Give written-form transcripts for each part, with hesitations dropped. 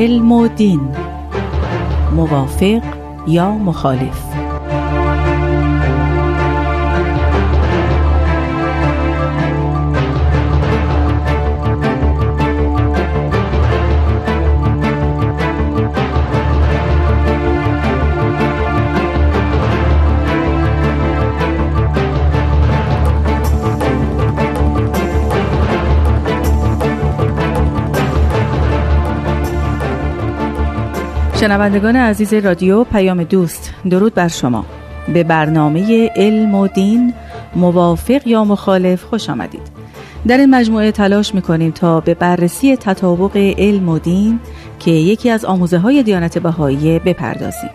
علم و دین، موافق یا مخالف. شنوندگان عزیز رادیو پیام دوست، درود بر شما. به برنامه علم و دین، موافق یا مخالف خوش آمدید. در این مجموعه تلاش می‌کنیم تا به بررسی تطابق علم و دین که یکی از آموزه‌های دیانت بهائی بپردازیم.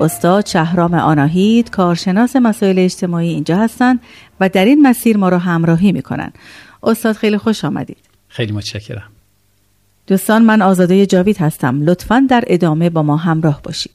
استاد شهرام آناهید، کارشناس مسائل اجتماعی، اینجا هستند و در این مسیر ما را همراهی می‌کنند. استاد خیلی خوش آمدید. خیلی متشکرم. دوستان، من آزاده جاوید هستم. لطفاً در ادامه با ما همراه باشید.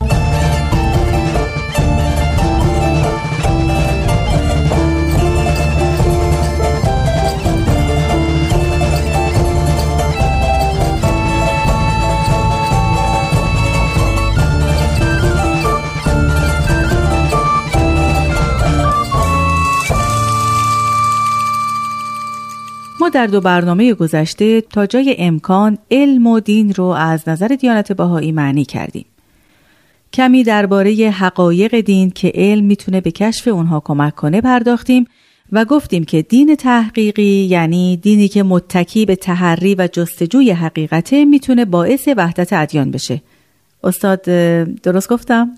ما در دو برنامه گذشته تا جای امکان علم و دین رو از نظر دیانت بهائی معنی کردیم. کمی درباره حقایق دین که علم میتونه به کشف اونها کمک کنه پرداختیم و گفتیم که دین تحقیقی، یعنی دینی که متکی به تحری و جستجوی حقیقته، میتونه باعث وحدت ادیان بشه. استاد درست گفتم؟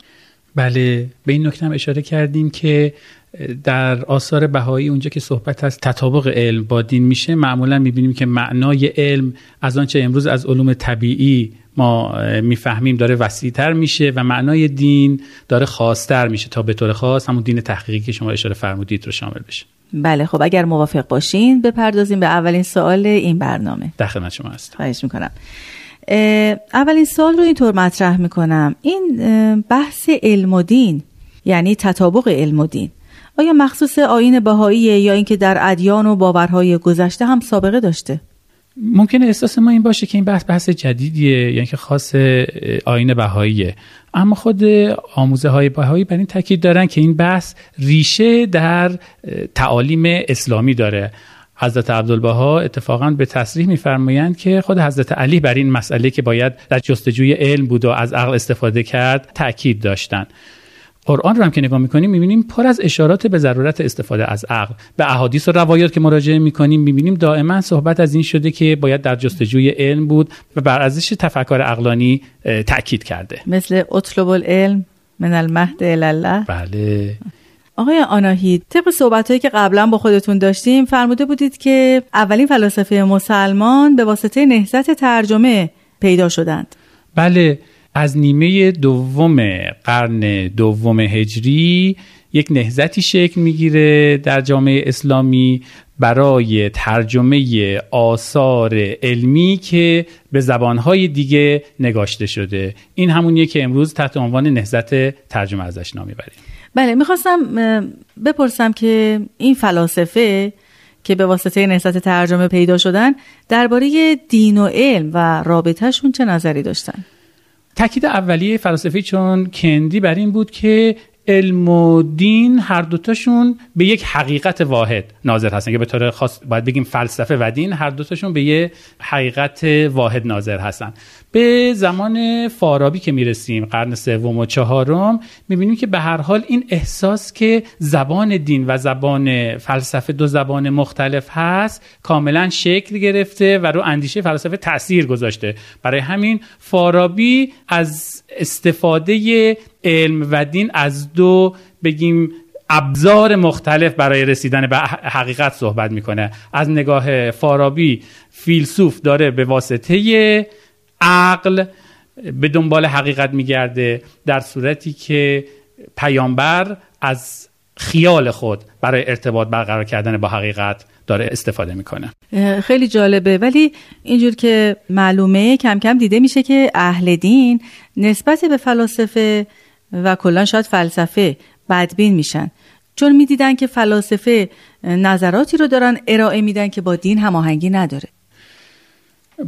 بله، به این نکته هم اشاره کردیم که در آثار بهایی اونجا که صحبت از تطابق علم با دین میشه، معمولا میبینیم که معنای علم از آنچه امروز از علوم طبیعی ما میفهمیم داره وسیع‌تر میشه و معنای دین داره خاص‌تر میشه تا به طور خاص همون دین تحقیقی که شما اشاره فرمودید رو شامل بشه. بله، خب اگر موافق باشین بپردازیم به اولین سوال این برنامه. در خدمت شما هستم. خواهش میکنم. اولین سوال رو اینطور مطرح میکنم: این بحث علم و دین، یعنی تطابق علم و دین، آیا مخصوص آیین بهاییه یا اینکه در ادیان و باورهای گذشته هم سابقه داشته؟ ممکنه احساس ما این باشه که این بحث جدیدیه، یعنی که خاص آیین بهاییه، اما خود آموزه های بهایی بر این تاکید دارن که این بحث ریشه در تعالیم اسلامی داره. حضرت عبدالبها اتفاقا به تصریح می‌فرمایند که خود حضرت علی بر این مسئله که باید در جستجوی علم بود و از عقل استفاده کرد تاکید داشتند. قرآن رو هم که نگاه می‌کنیم می‌بینیم پر از اشارات به ضرورت استفاده از عقل. به احادیث و روایات که مراجعه می‌کنیم می‌بینیم دائما صحبت از این شده که باید در جستجوی علم بود و بر ارزش تفکر عقلانی تاکید کرده. مثل اطلب العلم من المهد الی الله. بله. آقای آناهید، طبق صحبت‌هایی که قبلا با خودتون داشتیم فرموده بودید که اولین فلاسفه مسلمان به واسطه نهضت ترجمه پیدا شدند. بله، از نیمه دوم قرن دوم هجری یک نهضتی شکل میگیره در جامعه اسلامی برای ترجمه آثار علمی که به زبانهای دیگه نگاشته شده. این همونیه که امروز تحت عنوان نهضت ترجمه ازش نام میبریم. بله، میخواستم بپرسم که این فلاسفه که به واسطه نهضت ترجمه پیدا شدن درباره دین و علم و رابطهشون چه نظری داشتن؟ تأکید اولیه فلاسفی چون کندی بر این بود که علم و دین هر دوتاشون به یک حقیقت واحد ناظر هستن، که به طور خاص باید بگیم فلسفه و دین هر دوتاشون به یک حقیقت واحد ناظر هستن. به زمان فارابی که میرسیم، قرن سوم و چهارم، میبینیم که به هر حال این احساس که زبان دین و زبان فلسفه دو زبان مختلف هست کاملا شکل گرفته و رو اندیشه فلسفه تأثیر گذاشته. برای همین فارابی از استفاده علم و دین از دو بگیم ابزار مختلف برای رسیدن به حقیقت صحبت میکنه. از نگاه فارابی فیلسوف داره به واسطه عقل به دنبال حقیقت میگرده، در صورتی که پیامبر از خیال خود برای ارتباط برقرار کردن با حقیقت داره استفاده میکنه. خیلی جالبه، ولی اینجور که معلومه کم کم دیده میشه که اهل دین نسبت به فلاسفه و کلا شاید فلسفه بدبین میشن، چون میدیدن که فلاسفه نظراتی رو دارن ارائه میدن که با دین هماهنگی نداره.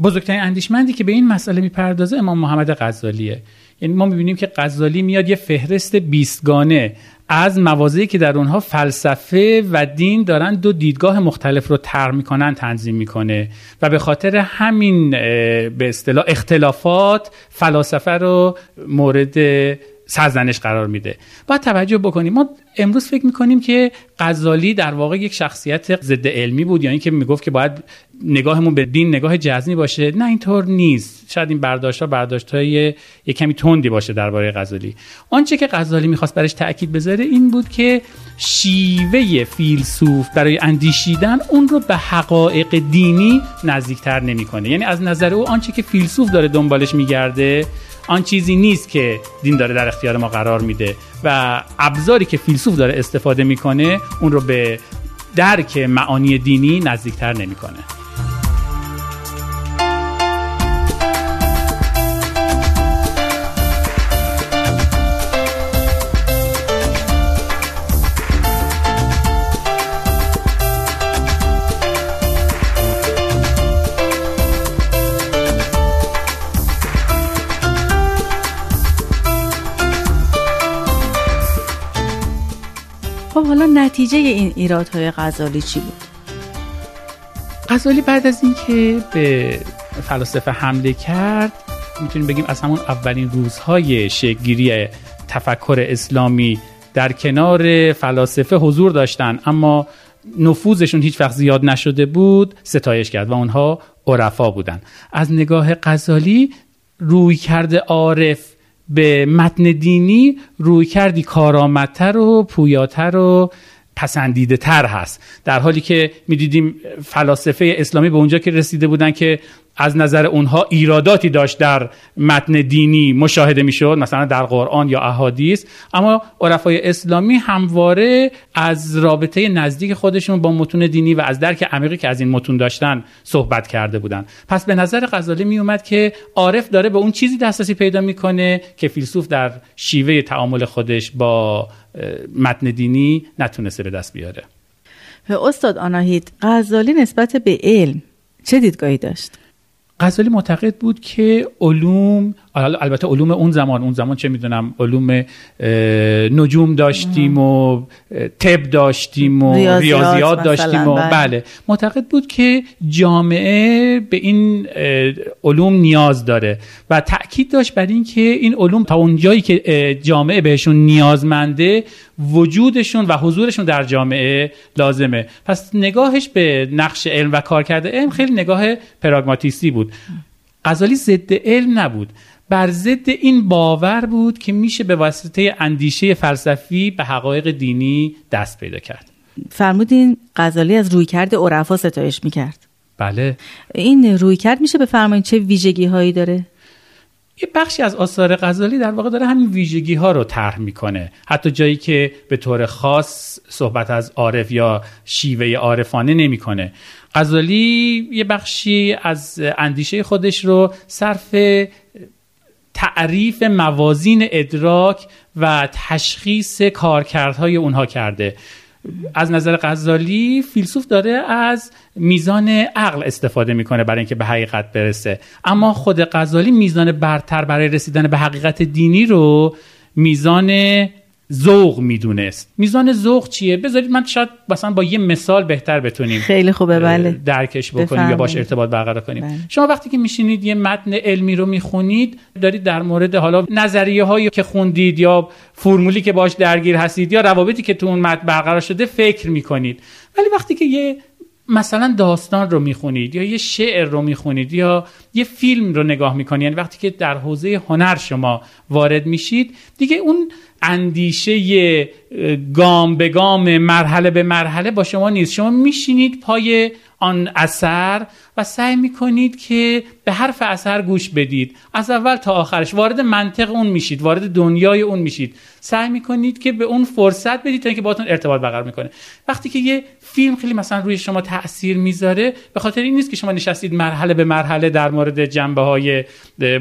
بزرگترین اندیشمندی که به این مسئله میپردازه امام محمد غزالیه. یعنی ما میبینیم که غزالی میاد یه فهرست 20 گانه از مواضعی که در اونها فلسفه و دین دارن دو دیدگاه مختلف رو طرح میکنن تنظیم میکنه و به خاطر همین به اصطلاح اختلافات فلسفه رو مورد سرزنش قرار میده. باید توجه بکنیم ما امروز فکر میکنیم که غزالی در واقع یک شخصیت ضد علمی بود، یعنی که میگفت که باید نگاهمون به دین نگاه جزمی باشه. نه اینطور نیست. شاید این برداشت‌های یک کمی تندی باشه درباره غزالی. آنچه که غزالی میخواست برش تأکید بذاره این بود که شیوه فیلسوف برای اندیشیدن اون رو به حقایق دینی نزدیکتر نمیکنه. یعنی از نظر او آنچه که فیلسوف داره دنبالش میگرده آن چیزی نیست که دین داره در اختیار ما قرار میده و ابزاری که فیلسوف داره استفاده میکنه اون رو به درک معانی دینی نزدیکتر نمیکنه. حالا نتیجه این ایرادهای غزالی چی بود؟ غزالی بعد از این که به فلسفه حمله کرد، میتونیم بگیم از همون اولین روزهای شکل‌گیری تفکر اسلامی در کنار فلاسفه حضور داشتن اما نفوذشون هیچ وقت زیاد نشده بود، ستایش کرد و اونها عرفا بودن. از نگاه غزالی رویکرد عارف به متن دینی رویکردی کارآمدتر و پویاتر و پسندیده تر هست، در حالی که می‌دیدیم فلاسفه اسلامی به اونجا که رسیده بودن که از نظر اونها ایراداتی داشت در متن دینی مشاهده میشد، مثلا در قرآن یا احادیث، اما عرفای اسلامی همواره از رابطه نزدیک خودشون با متون دینی و از درک عمیقی که از این متون داشتن صحبت کرده بودن. پس به نظر غزالی می اومد که عارف داره به اون چیزی دسترسی پیدا میکنه که فیلسوف در شیوه تعامل خودش با متن دینی نتونسته به دست بیاره. استاد آناهید، غزالی نسبت به علم چه دیدگاهی داشت؟ غزالی معتقد بود که علوم، البته علوم اون زمان چه میدونم، علوم نجوم داشتیم و طب داشتیم و ریاضیات داشتیم و بله، معتقد بود که جامعه به این علوم نیاز داره و تأکید داشت بر این که این علوم تا اون جایی که جامعه بهشون نیازمنده وجودشون و حضورشون در جامعه لازمه. پس نگاهش به نقش علم و کارکرد علم خیلی نگاه پراگماتیستی بود. غزالی ضد علم نبود، بر ضد این باور بود که میشه به واسطه اندیشه فلسفی به حقایق دینی دست پیدا کرد. فرمودین غزالی از رویکرد عرفا ستایش میکرد. بله. این رویکرد میشه بفرمایید چه ویژگی هایی داره؟ یه بخشی از آثار غزالی در واقع داره همین ویژگی ها رو طرح میکنه، حتی جایی که به طور خاص صحبت از عارف یا شیوه عارفانه نمیکنه. غزالی یه بخشی از اندیشه خودش رو صرف تعریف موازین ادراک و تشخیص کارکردهای اونها کرده. از نظر غزالی فیلسوف داره از میزان عقل استفاده میکنه برای اینکه به حقیقت برسه، اما خود غزالی میزان برتر برای رسیدن به حقیقت دینی رو میزان ذوق میدونست. میزان ذوق چیه؟ بذارید من شاید مثلا با یه مثال بهتر بتونیم خیلی خوبه بله درکش بکنیم بفهمید. یا باش ارتباط برقرار کنیم بله. شما وقتی که میشینید یه متن علمی رو میخونید، دارید در مورد حالا نظریه هایی که خوندید یا فرمولی که باش درگیر هستید یا روابطی که تو اون متن برقرار شده فکر میکنید، ولی وقتی که یه مثلا داستان رو میخونید یا یه شعر رو میخونید یا یه فیلم رو نگاه میکنید، یعنی وقتی که در حوزه هنر شما وارد میشید، دیگه اون اندیشه گام به گام مرحله به مرحله با شما نیست. شما میشینید پای آن اثر و سعی میکنید که به حرف اثر گوش بدید، از اول تا آخرش وارد منطق اون میشید، وارد دنیای اون میشید، سعی میکنید که به اون فرصت بدید تا اینکه باهاتون ارتباط برقرار میکنه. وقتی که یه فیلم خیلی مثلا روی شما تأثیر میذاره، به خاطر این نیست که شما نشستید مرحله به مرحله در مورد جنبه‌های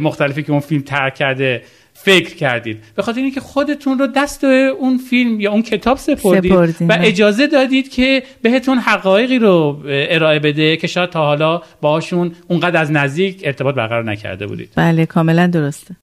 مختلفی که اون فیلم طرح کرده فکر کردید، به خاطر اینکه خودتون رو دست اون فیلم یا اون کتاب سپردید و اجازه دادید که بهتون حقایقی رو ارائه بده که شاید تا حالا باهاشون اونقدر از نزدیک ارتباط برقرار نکرده بودید. بله کاملا درسته.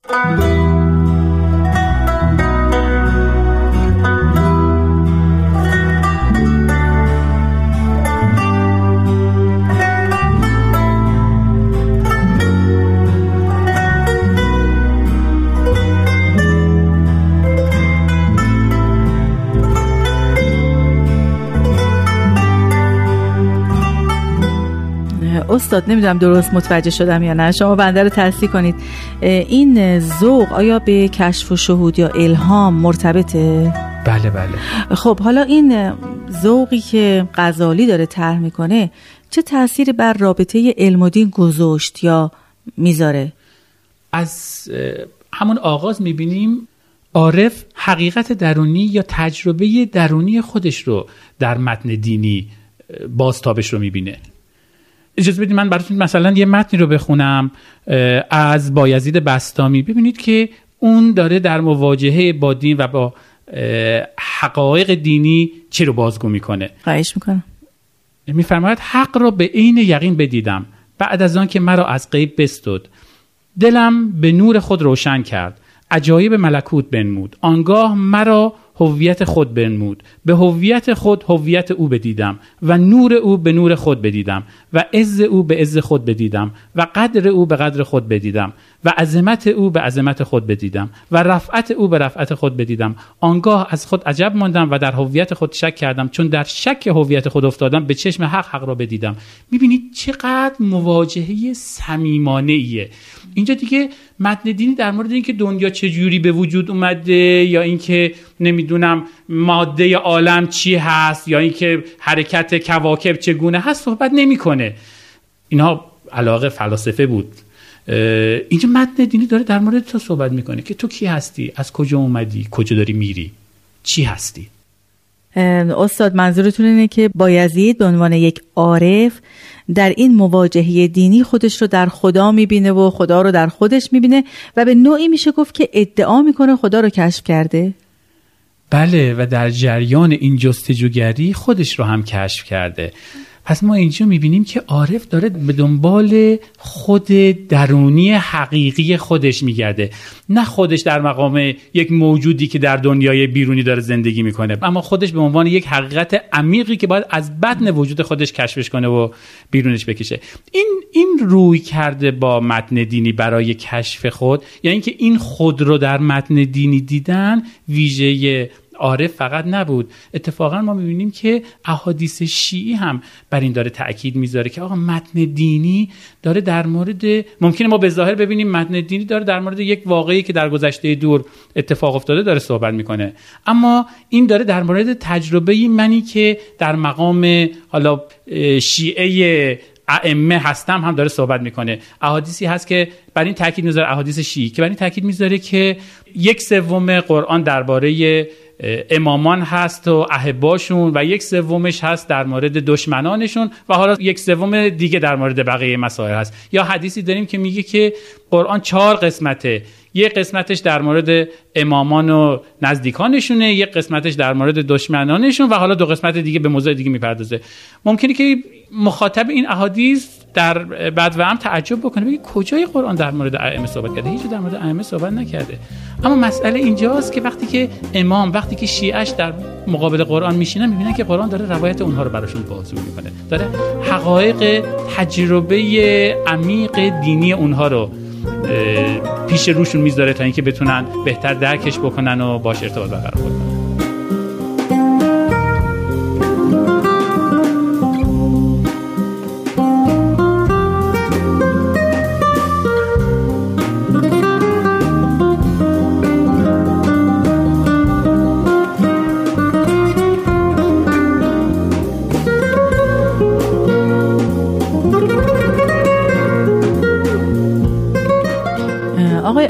استاد نمیدونم درست متوجه شدم یا نه، شما بنده رو تصحیح کنید. این ذوق آیا به کشف و شهود یا الهام مرتبطه؟ بله بله. خب حالا این ذوقی که غزالی داره طرح میکنه چه تأثیری بر رابطه علم و دین گذاشت یا میذاره؟ از همون آغاز میبینیم عارف حقیقت درونی یا تجربه درونی خودش رو در متن دینی بازتابش رو میبینه. اجازه بدید من براتون مثلا یه متنی رو بخونم از بایزید بسطامی، ببینید که اون داره در مواجهه با دین و با حقایق دینی چی رو بازگو میکنه. خواهش میکنم. میفرماید حق را به عین یقین بدیدم، بعد از آن که مرا از غیب بستد دلم به نور خود روشن کرد، عجایب ملکوت بنمود، آنگاه مرا هویت خود بنمود، به هویت خود هویت او بدیدم و نور او به نور خود بدیدم و عز او به عز خود بدیدم و قدر او به قدر خود بدیدم و عظمت او به عظمت خود بدیدم و رفعت او به رفعت خود بدیدم، آنگاه از خود عجب ماندم و در هویت خود شک کردم، چون در شک هویت خود افتادم به چشم حق را بدیدم. می‌بینید چقدر مواجهه صمیمانه‌ایه. اینجا دیگه متن دینی در مورد اینکه دنیا چجوری به وجود اومده یا اینکه نمیدونم ماده عالم چی هست یا اینکه حرکت کواکب چگونه هست صحبت نمیکنه. اینها علاقه فلاسفه بود. اینجا متن دینی داره در مورد تو صحبت میکنه که تو کی هستی، از کجا اومدی، کجا داری میری، چی هستی. استاد منظورتون اینه که بایزید به عنوان یک عارف در این مواجهه دینی خودش رو در خدا میبینه و خدا رو در خودش میبینه و به نوعی میشه گفت که ادعا میکنه خدا رو کشف کرده. بله و در جریان این جستجوگری خودش رو هم کشف کرده. پس ما اینجا میبینیم که عارف داره به دنبال خود درونی حقیقی خودش میگرده، نه خودش در مقام یک موجودی که در دنیای بیرونی داره زندگی میکنه، اما خودش به عنوان یک حقیقت عمیقی که باید از بطن وجود خودش کشفش کنه و بیرونش بکشه. این روی کرده با متن دینی برای کشف خود، یعنی اینکه این خود رو در متن دینی دیدن ویژه عارف فقط نبود. اتفاقا ما میبینیم که احادیث شیعی هم بر این داره تأکید میذاره که آقا متن دینی داره در مورد، ممکنه ما به ظاهر ببینیم متن دینی داره در مورد یک واقعی که در گذشته دور اتفاق افتاده داره صحبت میکنه، اما این داره در مورد تجربه منی که در مقام حالا شیعه ائمه هستم هم داره صحبت میکنه. احادیثی هست که بر این تاکید میذاره، احادیث شیعی که بر این تاکید میذاره که 1/3 قرآن درباره امامان هست و احباشون و 1/3 هست در مورد دشمنانشون و حالا 1/3 دیگه در مورد بقیه مسائل هست. یا حدیثی داریم که میگه که قرآن 4 قسمته، 1 قسمتش در مورد امامان و نزدیکانشونه، 1 قسمتش در مورد دشمنانشون و حالا 2 قسمت دیگه به موضوع دیگه میپردازه. ممکنه که مخاطب این احادیث در بعد و هم تعجب بکنه، بگه کجای قرآن در مورد ائمه صحبت کرده؟ هیچ در مورد ائمه صحبت نکرده. اما مسئله اینجاست که وقتی که امام، وقتی که شیعهش در مقابل قرآن میشینن، میبینن که قرآن داره روایت اونها رو براشون بازگو میکنه، داره حقایق تجربه عمیق دینی اونها رو پیش روشون میذاره تا اینکه بتونن بهتر درکش بکنن و باش ارتباط برقرار کنن.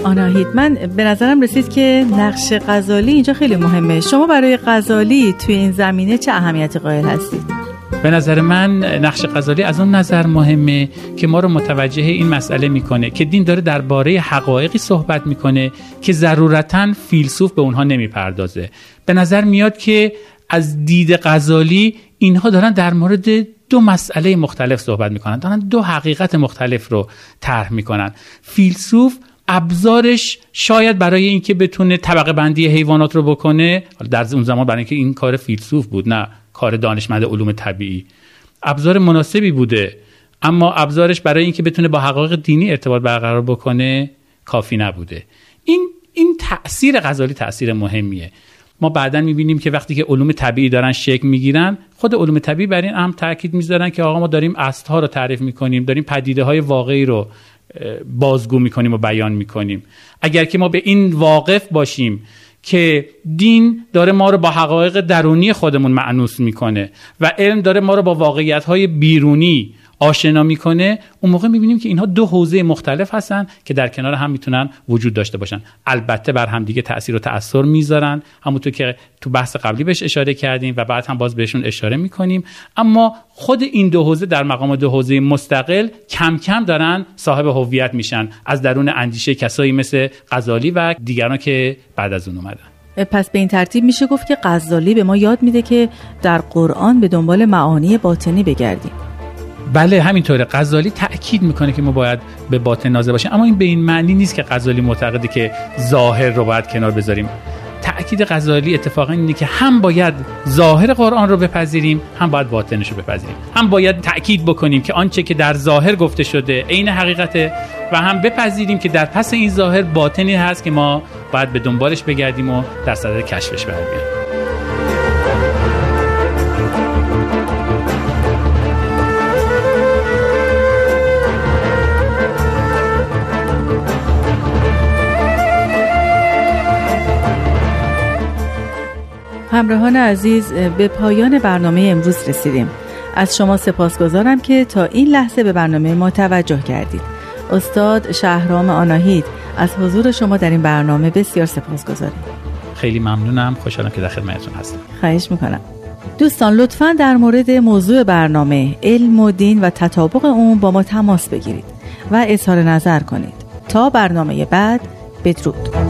آناهید، من به نظرم رسید که نقش غزالی اینجا خیلی مهمه. شما برای غزالی توی این زمینه چه اهمیت قائل هستید؟ به نظر من نقش غزالی از اون نظر مهمه که ما رو متوجه این مسئله میکنه که دین داره درباره حقایقی صحبت میکنه که ضرورتاً فیلسوف به اونها نمیپردازه. به نظر میاد که از دید غزالی اینها دارن در مورد دو مسئله مختلف صحبت میکنن، دارن دو حقیقت مختلف رو طرح میکنن. فیلسوف ابزارش شاید برای اینکه بتونه طبقه بندی حیوانات رو بکنه، در اون زمان برای اینکه این کار فیلسوف بود نه کار دانشمند علوم طبیعی، ابزار مناسبی بوده، اما ابزارش برای اینکه بتونه با حقایق دینی ارتباط برقرار بکنه کافی نبوده. این تأثیر غزالی تأثیر مهمیه. ما بعداً می‌بینیم که وقتی که علوم طبیعی دارن شکل می‌گیرن، خود علوم طبیعی بر این هم تاکید می‌ذارن که آقا ما داریم اصل‌ها رو تعریف می‌کنیم، داریم پدیده‌های واقعی رو بازگو می‌کنیم و بیان می‌کنیم. اگر که ما به این واقف باشیم که دین داره ما رو با حقایق درونی خودمون مأنوس میکنه و علم داره ما رو با واقعیت‌های بیرونی آشنا میکنه، اون موقع میبینیم که اینها دو حوزه مختلف هستن که در کنار هم میتونن وجود داشته باشن. البته بر هم دیگه تأثیر و تأثیر میذارن، همونطور که تو بحث قبلی بهش اشاره کردیم و بعد هم باز بهشون اشاره میکنیم، اما خود این دو حوزه در مقام دو حوزه مستقل کم کم دارن صاحب هویت میشن از درون اندیشه کسایی مثل غزالی و دیگران که بعد از اون اومدن. پس به این ترتیب میشه گفت که غزالی به ما یاد میده که در قرآن به دنبال معانی باطنی بگردیم. بله همینطوره، غزالی تأکید میکنه که ما باید به باطن ناظر باشیم، اما این به این معنی نیست که غزالی معتقده که ظاهر رو باید کنار بذاریم. تأکید غزالی اتفاقا اینه که هم باید ظاهر قرآن رو بپذیریم، هم باید باطنش رو بپذیریم، هم باید تأکید بکنیم که آنچه که در ظاهر گفته شده عین حقیقته و هم بپذیریم که در پس این ظاهر باطنی هست که ما باید به دنبالش بگردیم و در صدد کشفش باشیم. همراهان عزیز، به پایان برنامه امروز رسیدیم. از شما سپاسگزارم که تا این لحظه به برنامه ما توجه کردید. استاد شهرام آناهید، از حضور شما در این برنامه بسیار سپاسگزاریم. خیلی ممنونم، خوشحالم که در خدمتتون هستم. خواهش میکنم. دوستان لطفاً در مورد موضوع برنامه علم و دین و تطابق اون با ما تماس بگیرید و اظهار نظر کنید. تا برنامه بعد، بدرود.